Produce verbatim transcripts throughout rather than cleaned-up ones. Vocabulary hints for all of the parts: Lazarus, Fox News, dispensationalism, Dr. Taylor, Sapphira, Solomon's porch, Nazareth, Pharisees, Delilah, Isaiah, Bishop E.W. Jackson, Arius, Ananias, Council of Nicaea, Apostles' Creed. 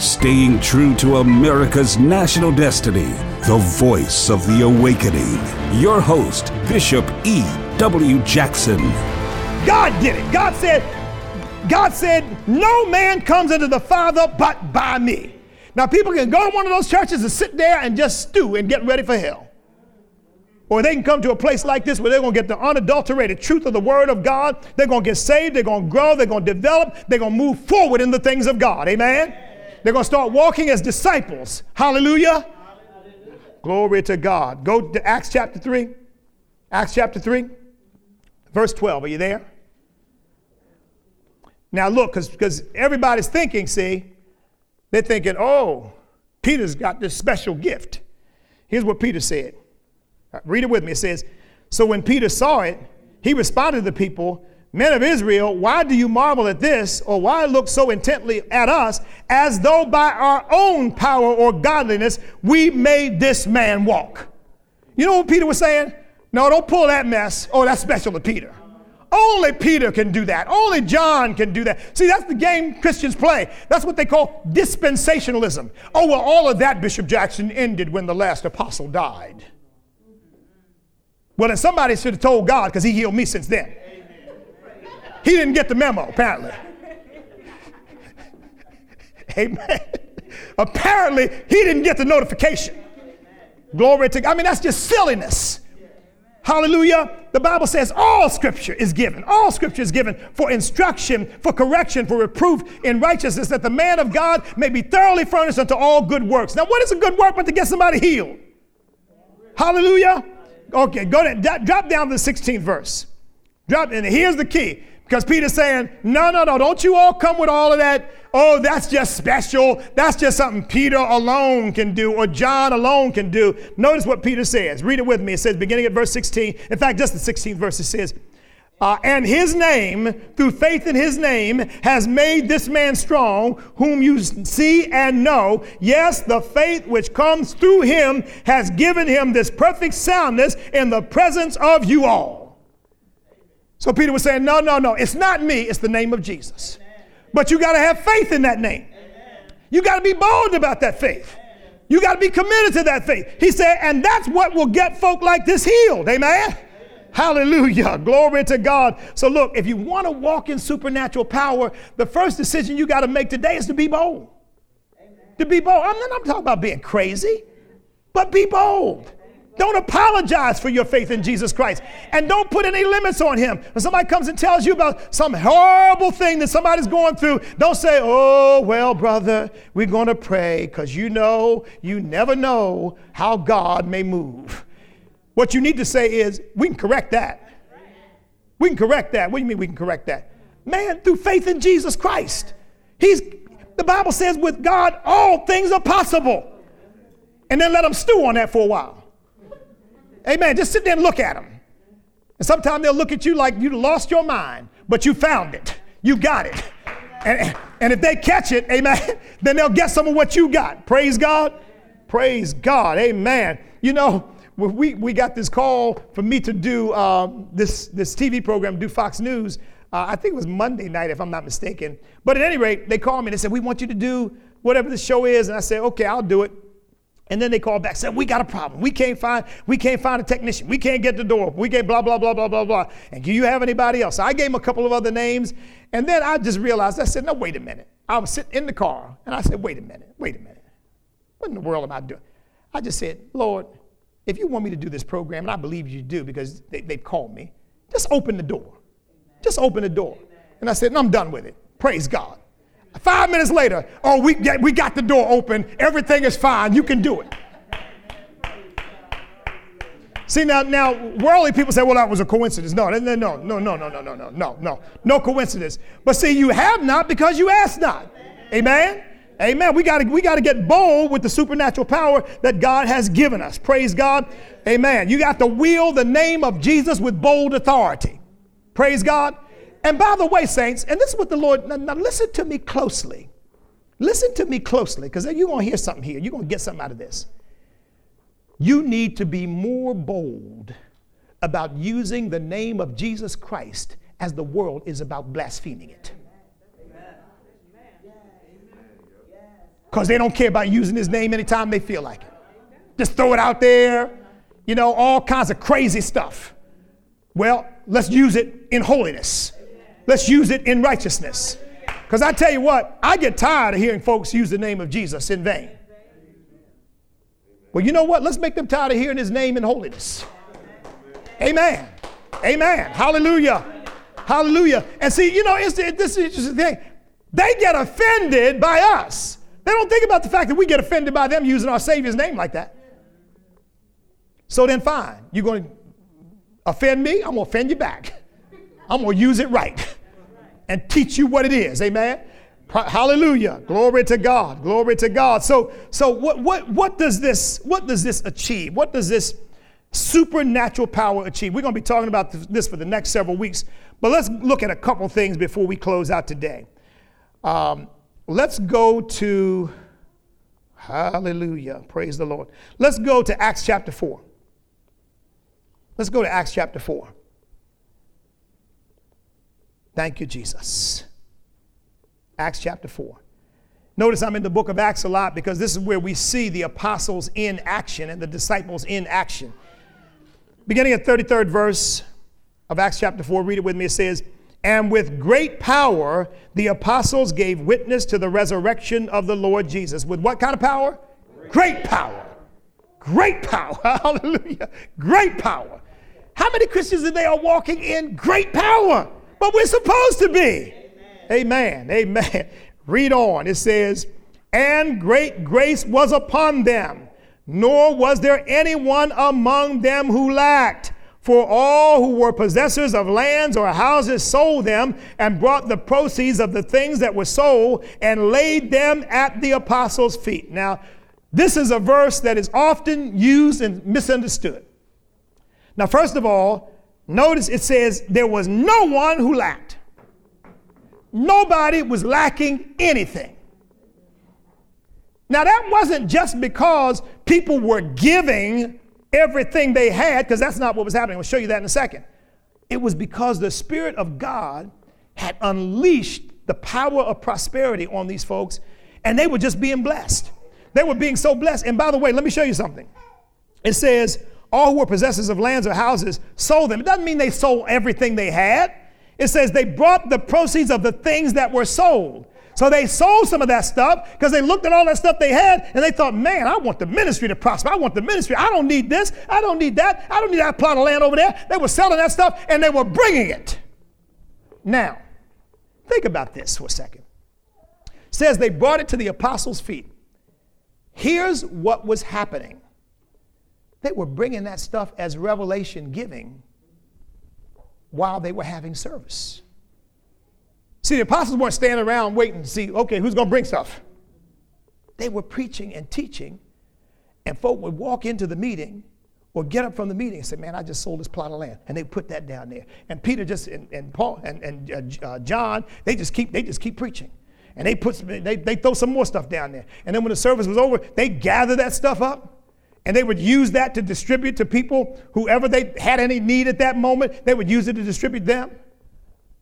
staying true to America's national destiny, the voice of the awakening. Your host, Bishop E W. Jackson. God did it. God said, God said, no man comes into the Father but by me. Now, people can go to one of those churches and sit there and just stew and get ready for hell. Or they can come to a place like this where they're going to get the unadulterated truth of the Word of God. They're going to get saved. They're going to grow. They're going to develop. They're going to move forward in the things of God. Amen? They're going to start walking as disciples. Hallelujah. Hallelujah. Glory to God. Go to Acts chapter three. Acts chapter three, verse twelve. Are you there? Now look, because everybody's thinking, see, they're thinking, oh, Peter's got this special gift. Here's what Peter said. Read it with me. It says, so when Peter saw it, he responded to the people, men of Israel, why do you marvel at this, or why look so intently at us, as though by our own power or godliness we made this man walk? You know what Peter was saying? No, don't pull that mess. Oh, that's special to Peter. Only Peter can do that. Only John can do that. See, that's the game Christians play. That's what they call dispensationalism. Oh, well, all of that, Bishop Jackson, ended when the last apostle died. Well, then somebody should have told God, because he healed me since then. He didn't get the memo, apparently. Amen. Apparently, he didn't get the notification. Glory to God. I mean, that's just silliness. Hallelujah. The Bible says all scripture is given. All scripture is given for instruction, for correction, for reproof in righteousness, that the man of God may be thoroughly furnished unto all good works. Now, what is a good work but to get somebody healed? Hallelujah. Okay, go to, drop down to the sixteenth verse. Drop, and here's the key. Because Peter's saying, no, no, no, don't you all come with all of that. Oh, that's just special. That's just something Peter alone can do, or John alone can do. Notice what Peter says. Read it with me. It says, beginning at verse sixteen. In fact, just the sixteenth verse, it says, uh, and his name, through faith in his name, has made this man strong, whom you see and know. Yes, the faith which comes through him has given him this perfect soundness in the presence of you all. So Peter was saying, no, no, no, it's not me, it's the name of Jesus. Amen. But you got to have faith in that name. Amen. You got to be bold about that faith. Amen. You got to be committed to that faith. He said, and that's what will get folk like this healed. Amen? Amen. Hallelujah. Glory to God. So look, if you want to walk in supernatural power, the first decision you got to make today is to be bold. Amen. To be bold. I'm not I'm talking about being crazy, but be bold. Don't apologize for your faith in Jesus Christ. And don't put any limits on him. When somebody comes and tells you about some horrible thing that somebody's going through, don't say, oh, well, brother, we're going to pray, because you know, you never know how God may move. What you need to say is, we can correct that. We can correct that. What do you mean we can correct that? Man, through faith in Jesus Christ. He's, the Bible says, with God, all things are possible. And then let them stew on that for a while. Amen. Just sit there and look at them. And sometimes they'll look at you like you lost your mind, but you found it. You got it. And, and if they catch it, amen, then they'll get some of what you got. Praise God. Praise God. Amen. You know, we, we got this call for me to do uh, this, this T V program, do Fox News. Uh, I think it was Monday night, if I'm not mistaken. But at any rate, they called me and they said, we want you to do whatever the show is. And I said, okay, I'll do it. And then they called back, said, we got a problem. We can't find, we can't find a technician. We can't get the door open. We can't blah, blah, blah, blah, blah, blah. And do you have anybody else? So I gave them a couple of other names. And then I just realized, I said, no, wait a minute. I was sitting in the car and I said, wait a minute, wait a minute. What in the world am I doing? I just said, Lord, if you want me to do this program, and I believe you do, because they, they've called me, just open the door. Just open the door. And I said, no, I'm done with it. Praise God. Five minutes later, oh, we get, we got the door open. Everything is fine. You can do it. See, now, now worldly people say, well, that was a coincidence. No, no, no, no, no, no, no, no, no, no, no, no coincidence. But see, you have not because you asked not. Amen? Amen. We gotta, we gotta get bold with the supernatural power that God has given us. Praise God. Amen. You got to wield the name of Jesus with bold authority. Praise God. And by the way, saints, and this is what the Lord, now, now listen to me closely. Listen to me closely, because you're going to hear something here. You're going to get something out of this. You need to be more bold about using the name of Jesus Christ as the world is about blaspheming it. because they don't care about using his name anytime they feel like it. Just throw it out there, you know, all kinds of crazy stuff. Well, let's use it in holiness. Let's use it in righteousness. Because I tell you what, I get tired of hearing folks use the name of Jesus in vain. Well, you know what? Let's make them tired of hearing his name in holiness. Amen. Amen. Hallelujah. Hallelujah. And see, you know, it's, it, this is the thing. They get offended by us. They don't think about the fact that we get offended by them using our Savior's name like that. So then fine. You're going to offend me? I'm going to offend you back. I'm going to use it right and teach you what it is. Amen. Hallelujah. Glory to God. Glory to God. So, so what, what, what does this, what does this achieve? What does this supernatural power achieve? We're going to be talking about this for the next several weeks, but let's look at a couple things before we close out today. Um, let's go to, hallelujah, praise the Lord. Let's go to Acts chapter four. Let's go to Acts chapter four. Thank you, Jesus. Acts chapter four. Notice I'm in the book of Acts a lot because this is where we see the apostles in action and the disciples in action. Beginning at thirty-third verse of Acts chapter four, read it with me. It says, "And with great power, the apostles gave witness to the resurrection of the Lord Jesus." With what kind of power? Great, great power. Great power. Hallelujah. Great power. How many Christians today are walking in great power? But we're supposed to be. Amen. Amen. Amen. Read on. It says, "And great grace was upon them, nor was there anyone among them who lacked. For all who were possessors of lands or houses sold them and brought the proceeds of the things that were sold and laid them at the apostles' feet." Now, this is a verse that is often used and misunderstood. Now, first of all, notice it says there was no one who lacked. Nobody was lacking anything. Now, that wasn't just because people were giving everything they had, because that's not what was happening. We'll show you that in a second. It was because the Spirit of God had unleashed the power of prosperity on these folks, and they were just being blessed. They were being so blessed. And by the way, let me show you something. It says, all who were possessors of lands or houses sold them. It doesn't mean they sold everything they had. It says they brought the proceeds of the things that were sold. So they sold some of that stuff because they looked at all that stuff they had and they thought, man, I want the ministry to prosper. I want the ministry. I don't need this. I don't need that. I don't need that plot of land over there. They were selling that stuff and they were bringing it. Now, think about this for a second. It says they brought it to the apostles' feet. Here's what was happening. They were bringing that stuff as revelation giving while they were having service. See, the apostles weren't standing around waiting to see, okay, who's going to bring stuff? They were preaching and teaching, and folk would walk into the meeting or get up from the meeting and say, man, I just sold this plot of land, and they put that down there. And Peter just, and, and Paul, and, and uh, John, they just keep, they just keep preaching. And they, put, they, they throw some more stuff down there. And then when the service was over, they gather that stuff up. And they would use that to distribute to people, whoever they had any need at that moment, they would use it to distribute them.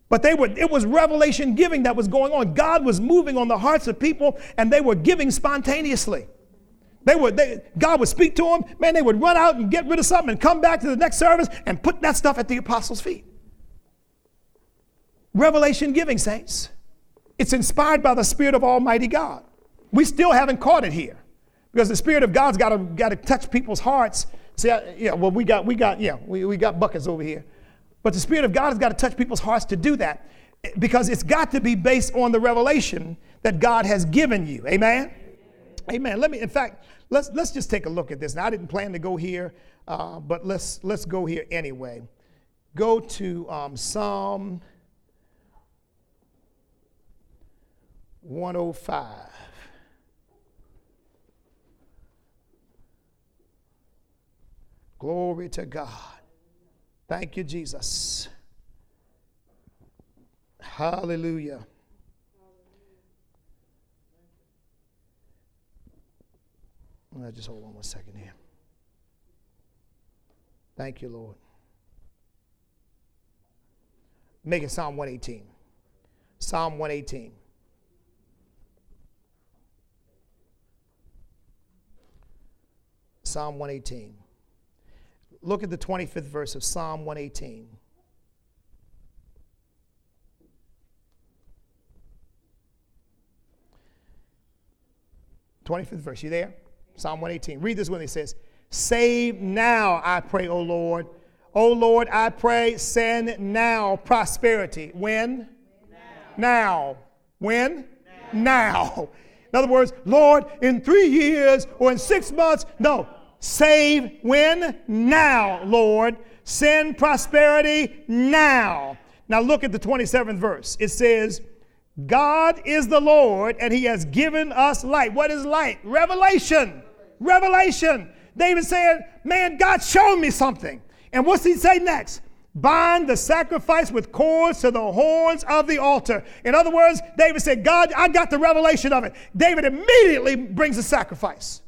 But they would, it was revelation giving that was going on. God was moving on the hearts of people, and they were giving spontaneously. They would, they, God would speak to them. Man, they would run out and get rid of something and come back to the next service and put that stuff at the apostles' feet. Revelation giving, saints. It's inspired by the Spirit of Almighty God. We still haven't caught it here. Because the Spirit of God's got to got to touch people's hearts. See, I, yeah, well, we got we got yeah, we, we got buckets over here, but the Spirit of God has got to touch people's hearts to do that, because it's got to be based on the revelation that God has given you. Amen, amen. Let me, in fact, let's let's just take a look at this. Now, I didn't plan to go here, uh, but let's let's go here anyway. Go to um, Psalm one oh five. Glory to God. Thank you, Jesus. Hallelujah. Now just hold on one second here. Thank you, Lord. Make it Psalm one eighteen. Psalm one eighteen. Psalm one eighteen. Look at the twenty-fifth verse of Psalm one eighteen. twenty-fifth verse, you there? Psalm one eighteen. Read this one. It says, save now, I pray, O Lord. O Lord, I pray, send now prosperity. When? Now. Now. When? Now. Now. In other words, Lord, in three years or in six months, no. Save when? Now, Lord. Send prosperity now. Now look at the twenty-seventh verse. It says, God is the Lord, and he has given us light. What is light? Revelation. Revelation. David said, man, God showed me something. And what's he say next? Bind the sacrifice with cords to the horns of the altar. In other words, David said, God, I got the revelation of it. David immediately brings a sacrifice.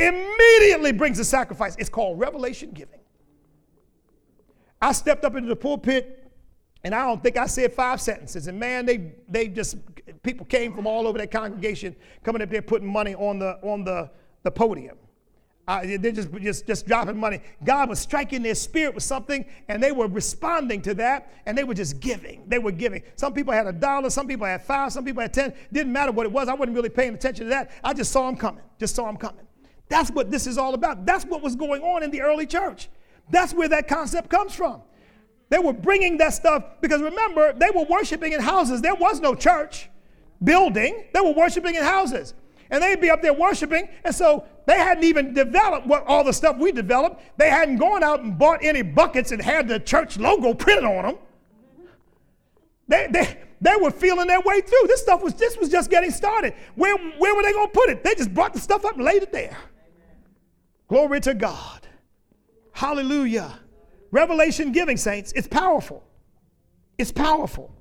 Immediately brings a sacrifice. It's called revelation giving. I stepped up into the pulpit, and I don't think I said five sentences. And man, they they just, people came from all over that congregation coming up there putting money on the on the, the podium. Uh, they're just, just, just dropping money. God was striking their spirit with something, and they were responding to that, and they were just giving. They were giving. Some people had a dollar. Some people had five. Some people had ten. Didn't matter what it was. I wasn't really paying attention to that. I just saw them coming. Just saw them coming. That's what this is all about. That's what was going on in the early church. That's where that concept comes from. They were bringing that stuff because, remember, they were worshiping in houses. There was no church building. They were worshiping in houses. And they'd be up there worshiping, and so they hadn't even developed what all the stuff we developed. They hadn't gone out and bought any buckets and had the church logo printed on them. They, they, they were feeling their way through. This stuff was this was just getting started. Where, where were they going to put it? They just brought the stuff up and laid it there. Glory to God. Hallelujah. Revelation giving, saints, it's powerful. It's powerful.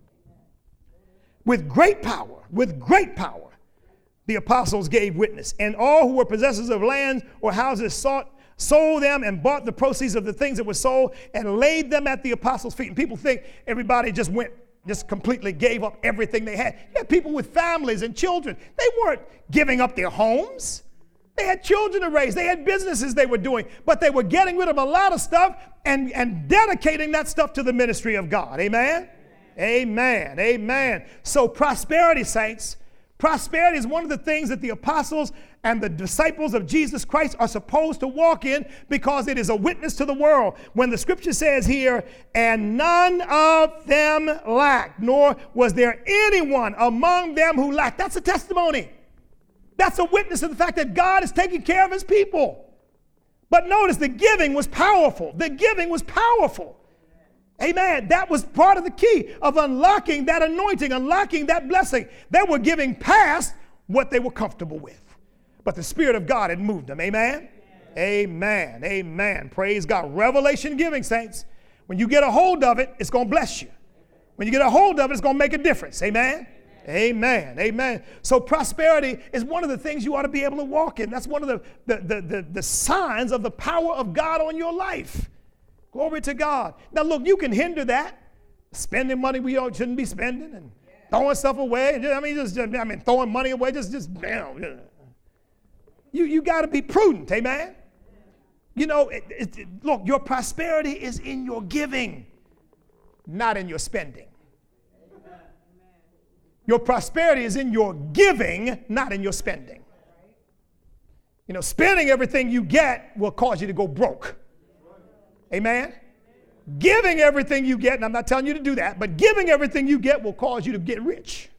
With great power, with great power, the apostles gave witness, and all who were possessors of lands or houses sought, sold them and bought the proceeds of the things that were sold and laid them at the apostles' feet. And people think everybody just went, just completely gave up everything they had. You had people with families and children. They weren't giving up their homes. They had children to raise. They had businesses they were doing, but they were getting rid of a lot of stuff and, and dedicating that stuff to the ministry of God. Amen? Amen. Amen. Amen. So prosperity, saints, prosperity is one of the things that the apostles and the disciples of Jesus Christ are supposed to walk in because it is a witness to the world. When the scripture says here, and none of them lacked, nor was there anyone among them who lacked. That's a testimony. That's a witness to the fact that God is taking care of his people. But notice the giving was powerful. The giving was powerful. Amen. That was part of the key of unlocking that anointing, unlocking that blessing. They were giving past what they were comfortable with. But the Spirit of God had moved them. Amen. Amen. Amen. Amen. Praise God. Revelation giving, saints. When you get a hold of it, it's going to bless you. When you get a hold of it, it's going to make a difference. Amen. Amen. Amen. Amen. So prosperity is one of the things you ought to be able to walk in. That's one of the, the, the, the, the signs of the power of God on your life. Glory to God. Now, look, you can hinder that. Spending money we all shouldn't be spending and throwing stuff away. I mean, just, I mean, throwing money away, just, just, you you got to be prudent, amen? You know, it, it, look, your prosperity is in your giving, not in your spending. Your prosperity is in your giving, not in your spending. You know, spending everything you get will cause you to go broke. Amen? Giving everything you get, and I'm not telling you to do that, but giving everything you get will cause you to get rich.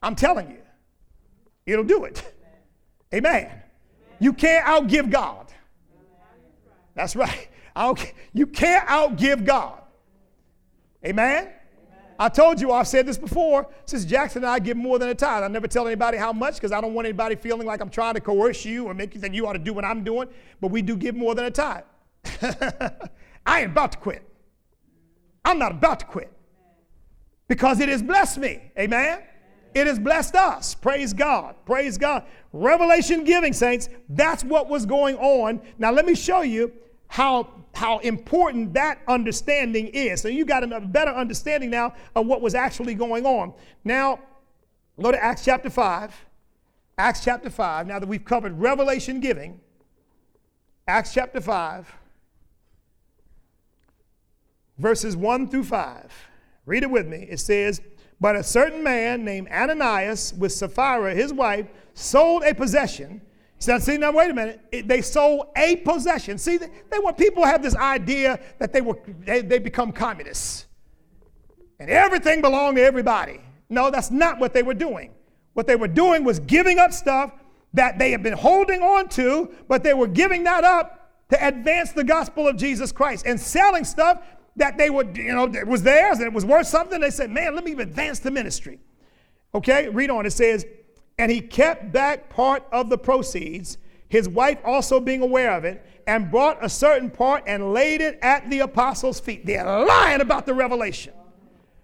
I'm telling you. It'll do it. Amen. You can't outgive God. That's right. I don't care. You can't outgive God. Amen? I told you, I've said this before, Sister Jackson and I give more than a tithe. I never tell anybody how much because I don't want anybody feeling like I'm trying to coerce you or make you think you ought to do what I'm doing, but we do give more than a tithe. I ain't about to quit. I'm not about to quit because it has blessed me. Amen? It has blessed us. Praise God. Praise God. Revelation giving, saints, that's what was going on. Now, let me show you how how important that understanding is. So you got a better understanding now of what was actually going on. Now, go to Acts chapter five. Acts chapter five, now that we've covered revelation giving, Acts chapter five, verses one through five. Read it with me. It says, "But a certain man named Ananias with Sapphira, his wife, sold a possession." So, see, now wait a minute. It, they sold a possession. See, they, they want people have this idea that they were they, they become communists and everything belonged to everybody. No, that's not what they were doing. What they were doing was giving up stuff that they had been holding on to, but they were giving that up to advance the gospel of Jesus Christ and selling stuff that they would, you know, it was theirs and it was worth something. They said, man, let me advance the ministry. Okay, read on. It says, "And he kept back part of the proceeds, his wife also being aware of it, and brought a certain part and laid it at the apostles' feet." They're lying about the revelation.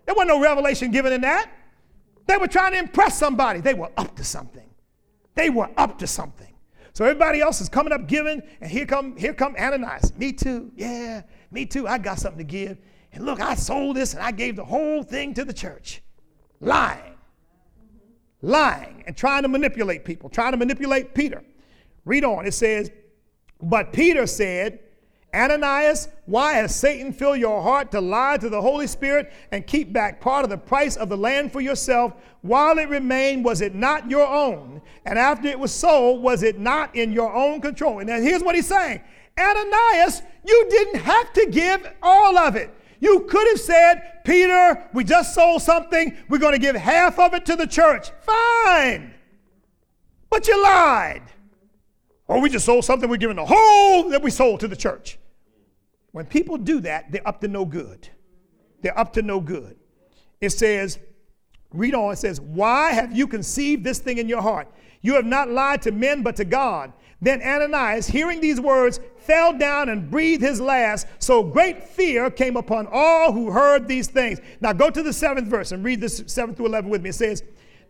There wasn't no revelation given in that. They were trying to impress somebody. They were up to something. They were up to something. So everybody else is coming up giving, and here come here come Ananias. Me too, yeah, me too. I got something to give. And look, I sold this, and I gave the whole thing to the church. Lying. Lying and trying to manipulate people, trying to manipulate Peter. Read on. It says, "But Peter said, 'Ananias, why has Satan filled your heart to lie to the Holy Spirit and keep back part of the price of the land for yourself? While it remained, was it not your own? And after it was sold, was it not in your own control?'" And here's what he's saying. Ananias, you didn't have to give all of it. You could have said, Peter, we just sold something. We're going to give half of it to the church. Fine. But you lied. Or we just sold something. We're giving the whole that we sold to the church. When people do that, they're up to no good. They're up to no good. It says, read on, it says, "Why have you conceived this thing in your heart? You have not lied to men, but to God." Then Ananias, hearing these words, fell down and breathed his last. So great fear came upon all who heard these things. Now go to the seventh verse and read this seven through eleven with me. It says,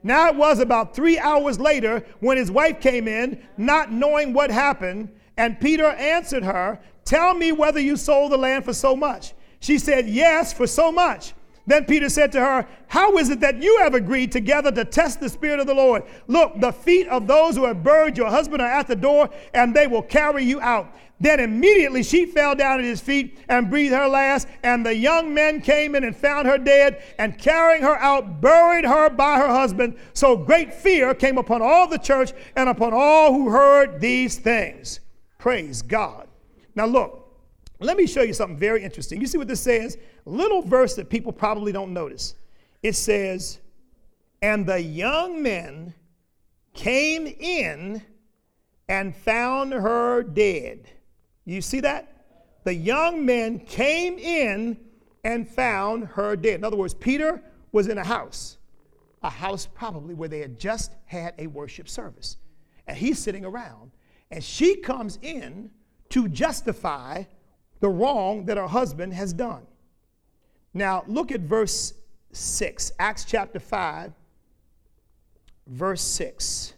"Now it was about three hours later when his wife came in, not knowing what happened. And Peter answered her, 'Tell me whether you sold the land for so much.' She said, 'Yes, for so much.' Then Peter said to her, 'How is it that you have agreed together to test the Spirit of the Lord? Look, the feet of those who have buried your husband are at the door, and they will carry you out.' Then immediately she fell down at his feet and breathed her last. And the young men came in and found her dead, and carrying her out, buried her by her husband. So great fear came upon all the church and upon all who heard these things." Praise God. Now look, let me show you something very interesting. You see what this says? Little verse that people probably don't notice. It says, "And the young men came in and found her dead." You see that? The young men came in and found her dead. In other words, Peter was in a house, a house probably where they had just had a worship service. And he's sitting around, and she comes in to justify the wrong that her husband has done. Now, look at verse six, Acts chapter five, verse six.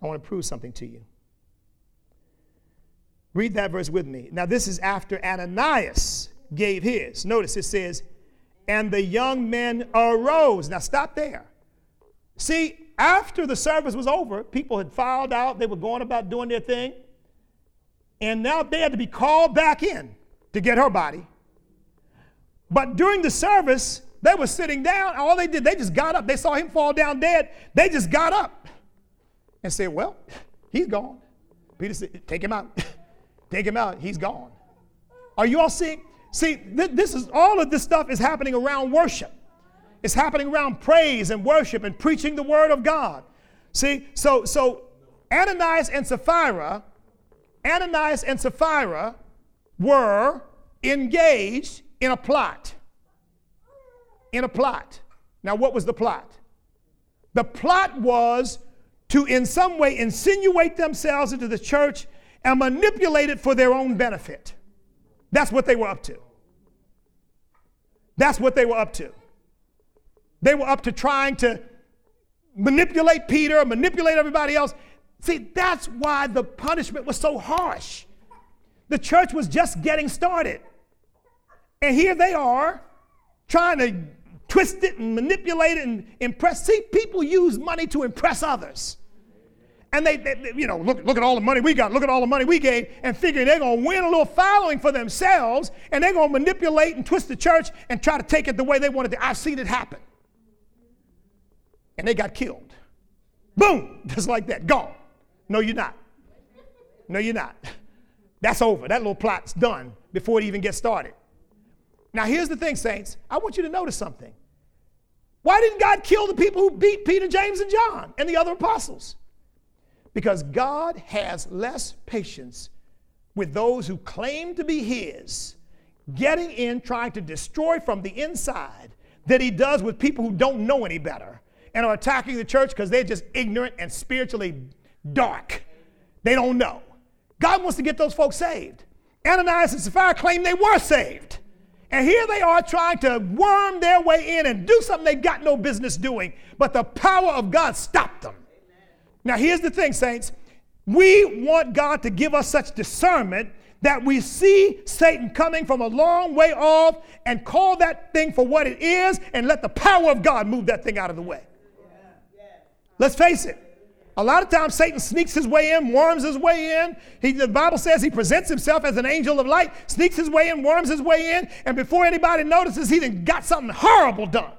I want to prove something to you. Read that verse with me. Now, this is after Ananias gave his. Notice it says, "And the young men arose." Now, stop there. See, after the service was over, people had filed out. They were going about doing their thing. And now they had to be called back in to get her body. But during the service, they were sitting down. All they did, they just got up. They saw him fall down dead. They just got up and said, well, he's gone. Peter said, take him out. Take him out. He's gone. Are you all seeing? See, th- this is all of this stuff is happening around worship. It's happening around praise and worship and preaching the word of God. See, so so Ananias and Sapphira, Ananias and Sapphira were engaged in a plot. In a plot. Now, what was the plot? The plot was to in some way insinuate themselves into the church and manipulate it for their own benefit. That's what they were up to. That's what they were up to. They were up to trying to manipulate Peter, manipulate everybody else. See, that's why the punishment was so harsh. The church was just getting started. And here they are trying to twist it and manipulate it and impress. See, people use money to impress others. And they, they, they you know, look, look at all the money we got, look at all the money we gave, and figure they're going to win a little following for themselves, and they're going to manipulate and twist the church and try to take it the way they wanted to. I've seen it happen. And they got killed. Boom, just like that, gone. No, you're not. No, you're not. That's over. That little plot's done before it even gets started. Now, here's the thing, saints. I want you to notice something. Why didn't God kill the people who beat Peter, James, and John and the other apostles? Because God has less patience with those who claim to be his, getting in, trying to destroy from the inside, than he does with people who don't know any better and are attacking the church because they're just ignorant and spiritually dark. They don't know. God wants to get those folks saved. Ananias and Sapphira claimed they were saved. And here they are trying to worm their way in and do something they've got no business doing. But the power of God stopped them. Amen. Now here's the thing, saints. We want God to give us such discernment that we see Satan coming from a long way off and call that thing for what it is and let the power of God move that thing out of the way. Yeah. Let's face it. A lot of times Satan sneaks his way in, worms his way in. He, the Bible says he presents himself as an angel of light, sneaks his way in, worms his way in, and before anybody notices, he done got something horrible done.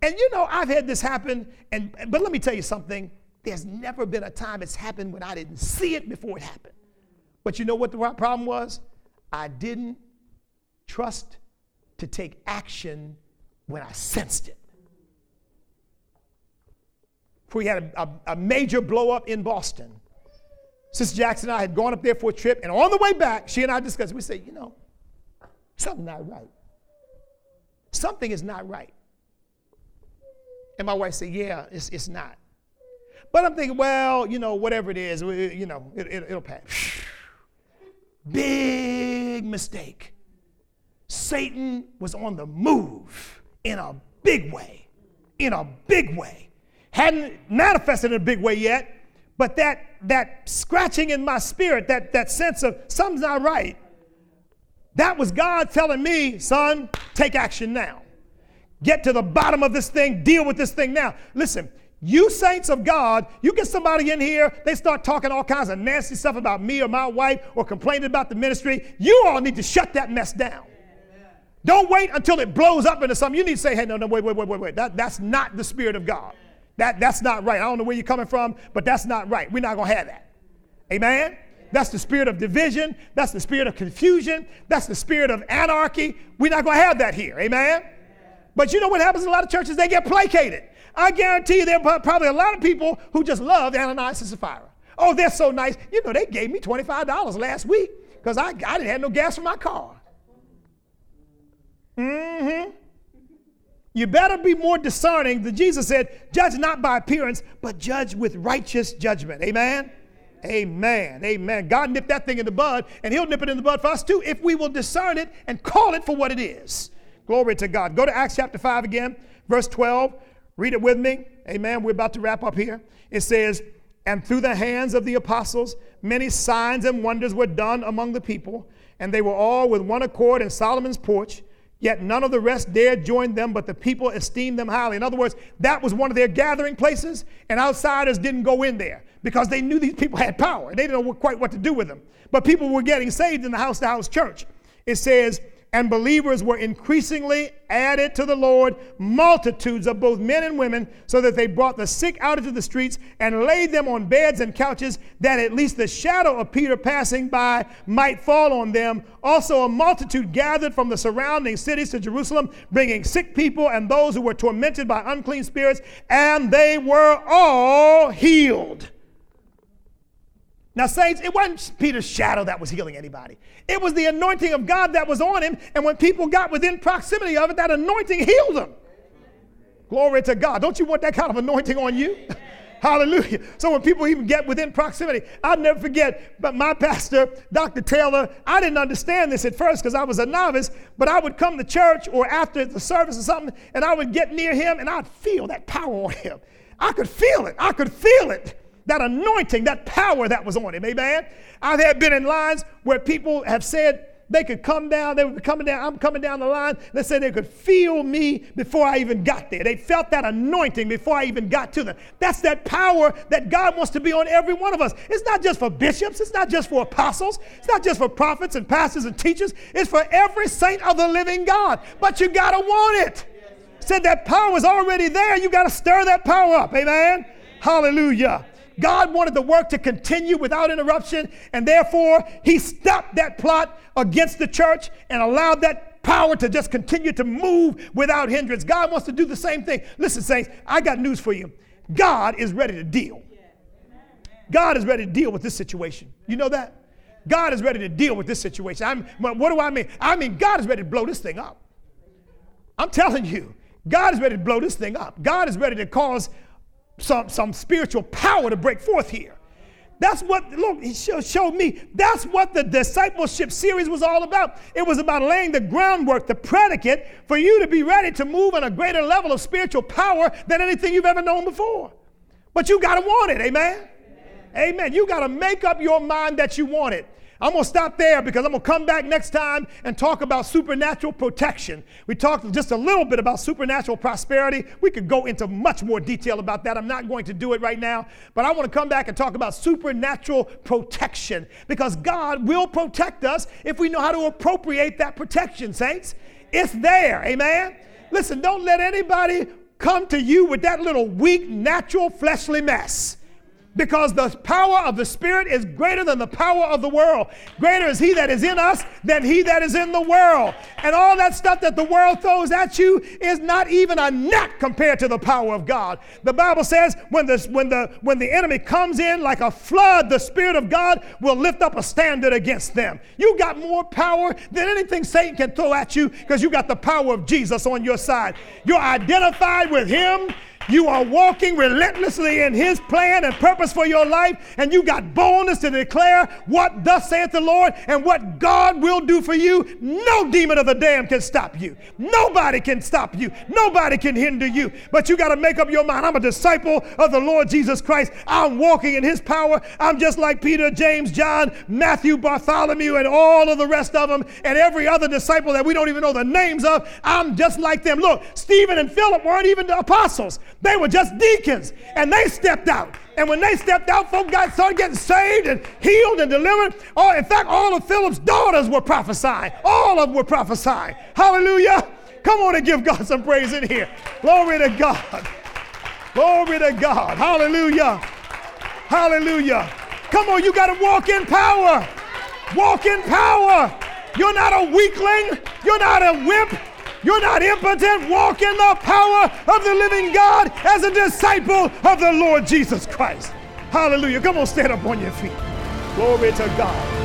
And you know, I've had this happen, and but let me tell you something. There's never been a time it's happened when I didn't see it before it happened. But you know what the problem was? I didn't trust to take action when I sensed it. We had a, a, a major blow up in Boston. Sister Jackson and I had gone up there for a trip, and on the way back, she and I discussed, we said, you know, something's not right. Something is not right. And my wife said, yeah, it's, it's not. But I'm thinking, well, you know, whatever it is, we, you know, it, it, it'll pass. Big mistake. Satan was on the move in a big way, in a big way. Hadn't manifested in a big way yet, but that that scratching in my spirit, that, that sense of something's not right, that was God telling me, son, take action now. Get to the bottom of this thing, deal with this thing now. Listen, you saints of God, you get somebody in here, they start talking all kinds of nasty stuff about me or my wife or complaining about the ministry. You all need to shut that mess down. Don't wait until it blows up into something. You need to say, hey, no, no, wait, wait, wait, wait, wait. That, that's not the Spirit of God. That, that's not right. I don't know where you're coming from, but that's not right. We're not going to have that. Amen? That's the spirit of division. That's the spirit of confusion. That's the spirit of anarchy. We're not going to have that here. Amen? But you know what happens in a lot of churches? They get placated. I guarantee you there are probably a lot of people who just loved Ananias and Sapphira. Oh, they're so nice. You know, they gave me twenty-five dollars last week because I, I didn't have no gas for my car. Mm-hmm. You better be more discerning. That Jesus said, judge not by appearance, but judge with righteous judgment. Amen? Amen. Amen. Amen. God nipped that thing in the bud, and he'll nip it in the bud for us too if we will discern it and call it for what it is. Glory to God. Go to Acts chapter five again, verse twelve. Read it with me. Amen. We're about to wrap up here. It says, and through the hands of the apostles, many signs and wonders were done among the people, and they were all with one accord in Solomon's porch. Yet none of the rest dared join them, but the people esteemed them highly. In other words, that was one of their gathering places, and outsiders didn't go in there because they knew these people had power. And they didn't know quite what to do with them. But people were getting saved in the house-to-house church. It says, and believers were increasingly added to the Lord, multitudes of both men and women, so that they brought the sick out into the streets and laid them on beds and couches, that at least the shadow of Peter passing by might fall on them. Also a multitude gathered from the surrounding cities to Jerusalem, bringing sick people and those who were tormented by unclean spirits, and they were all healed. Now, saints, it wasn't Peter's shadow that was healing anybody. It was the anointing of God that was on him, and when people got within proximity of it, that anointing healed them. Glory to God. Don't you want that kind of anointing on you? Hallelujah. So when people even get within proximity, I'll never forget, but my pastor, Doctor Taylor, I didn't understand this at first because I was a novice, but I would come to church or after the service or something, and I would get near him, and I'd feel that power on him. I could feel it. I could feel it. That anointing, that power that was on him, amen? I've had been in lines where people have said, They could come down. They would be coming down. I'm coming down the line. Let's say they could feel me before I even got there. They felt that anointing before I even got to them. That's that power that God wants to be on every one of us. It's not just for bishops. It's not just for apostles. It's not just for prophets and pastors and teachers. It's for every saint of the living God. But you got to want it. Said that power is already there. You got to stir that power up. Amen. Hallelujah. God wanted the work to continue without interruption, and therefore he stopped that plot against the church and allowed that power to just continue to move without hindrance. God wants to do the same thing. Listen, saints, I got news for you. God is ready to deal. God is ready to deal with this situation. You know that? God is ready to deal with this situation. I'm, what do I mean? I mean, God is ready to blow this thing up. I'm telling you, God is ready to blow this thing up. God is ready to cause Some, some spiritual power to break forth here. That's what, look, he showed me. That's what the discipleship series was all about. It was about laying the groundwork, the predicate, for you to be ready to move on a greater level of spiritual power than anything you've ever known before. But you got to want it, amen? Amen. Amen. You got to make up your mind that you want it. I'm going to stop there because I'm going to come back next time and talk about supernatural protection. We talked just a little bit about supernatural prosperity. We could go into much more detail about that. I'm not going to do it right now, but I want to come back and talk about supernatural protection because God will protect us if we know how to appropriate that protection, saints. It's there. Amen. Listen, don't let anybody come to you with that little weak, natural, fleshly mess. Because the power of the Spirit is greater than the power of the world. Greater is he that is in us than he that is in the world. And all that stuff that the world throws at you is not even a gnat compared to the power of God. The Bible says when the, when the, when the enemy comes in like a flood, the Spirit of God will lift up a standard against them. You got more power than anything Satan can throw at you because you got the power of Jesus on your side. You're identified with him. You are walking relentlessly in his plan and purpose for your life, and you got boldness to declare what thus saith the Lord and what God will do for you. No demon of the damn can stop you. Nobody can stop you. Nobody can hinder you. But you got to make up your mind. I'm a disciple of the Lord Jesus Christ. I'm walking in his power. I'm just like Peter, James, John, Matthew, Bartholomew, and all of the rest of them, and every other disciple that we don't even know the names of. I'm just like them. Look, Stephen and Philip weren't even the apostles. They were just deacons, and they stepped out. And when they stepped out, folk got started getting saved and healed and delivered. Oh, in fact, all of Philip's daughters were prophesying. All of them were prophesying. Hallelujah. Come on and give God some praise in here. Glory to God. Glory to God. Hallelujah. Hallelujah. Come on, you got to walk in power. Walk in power. You're not a weakling. You're not a wimp. You're not impotent. Walk in the power of the living God as a disciple of the Lord Jesus Christ. Hallelujah. Come on, stand up on your feet. Glory to God.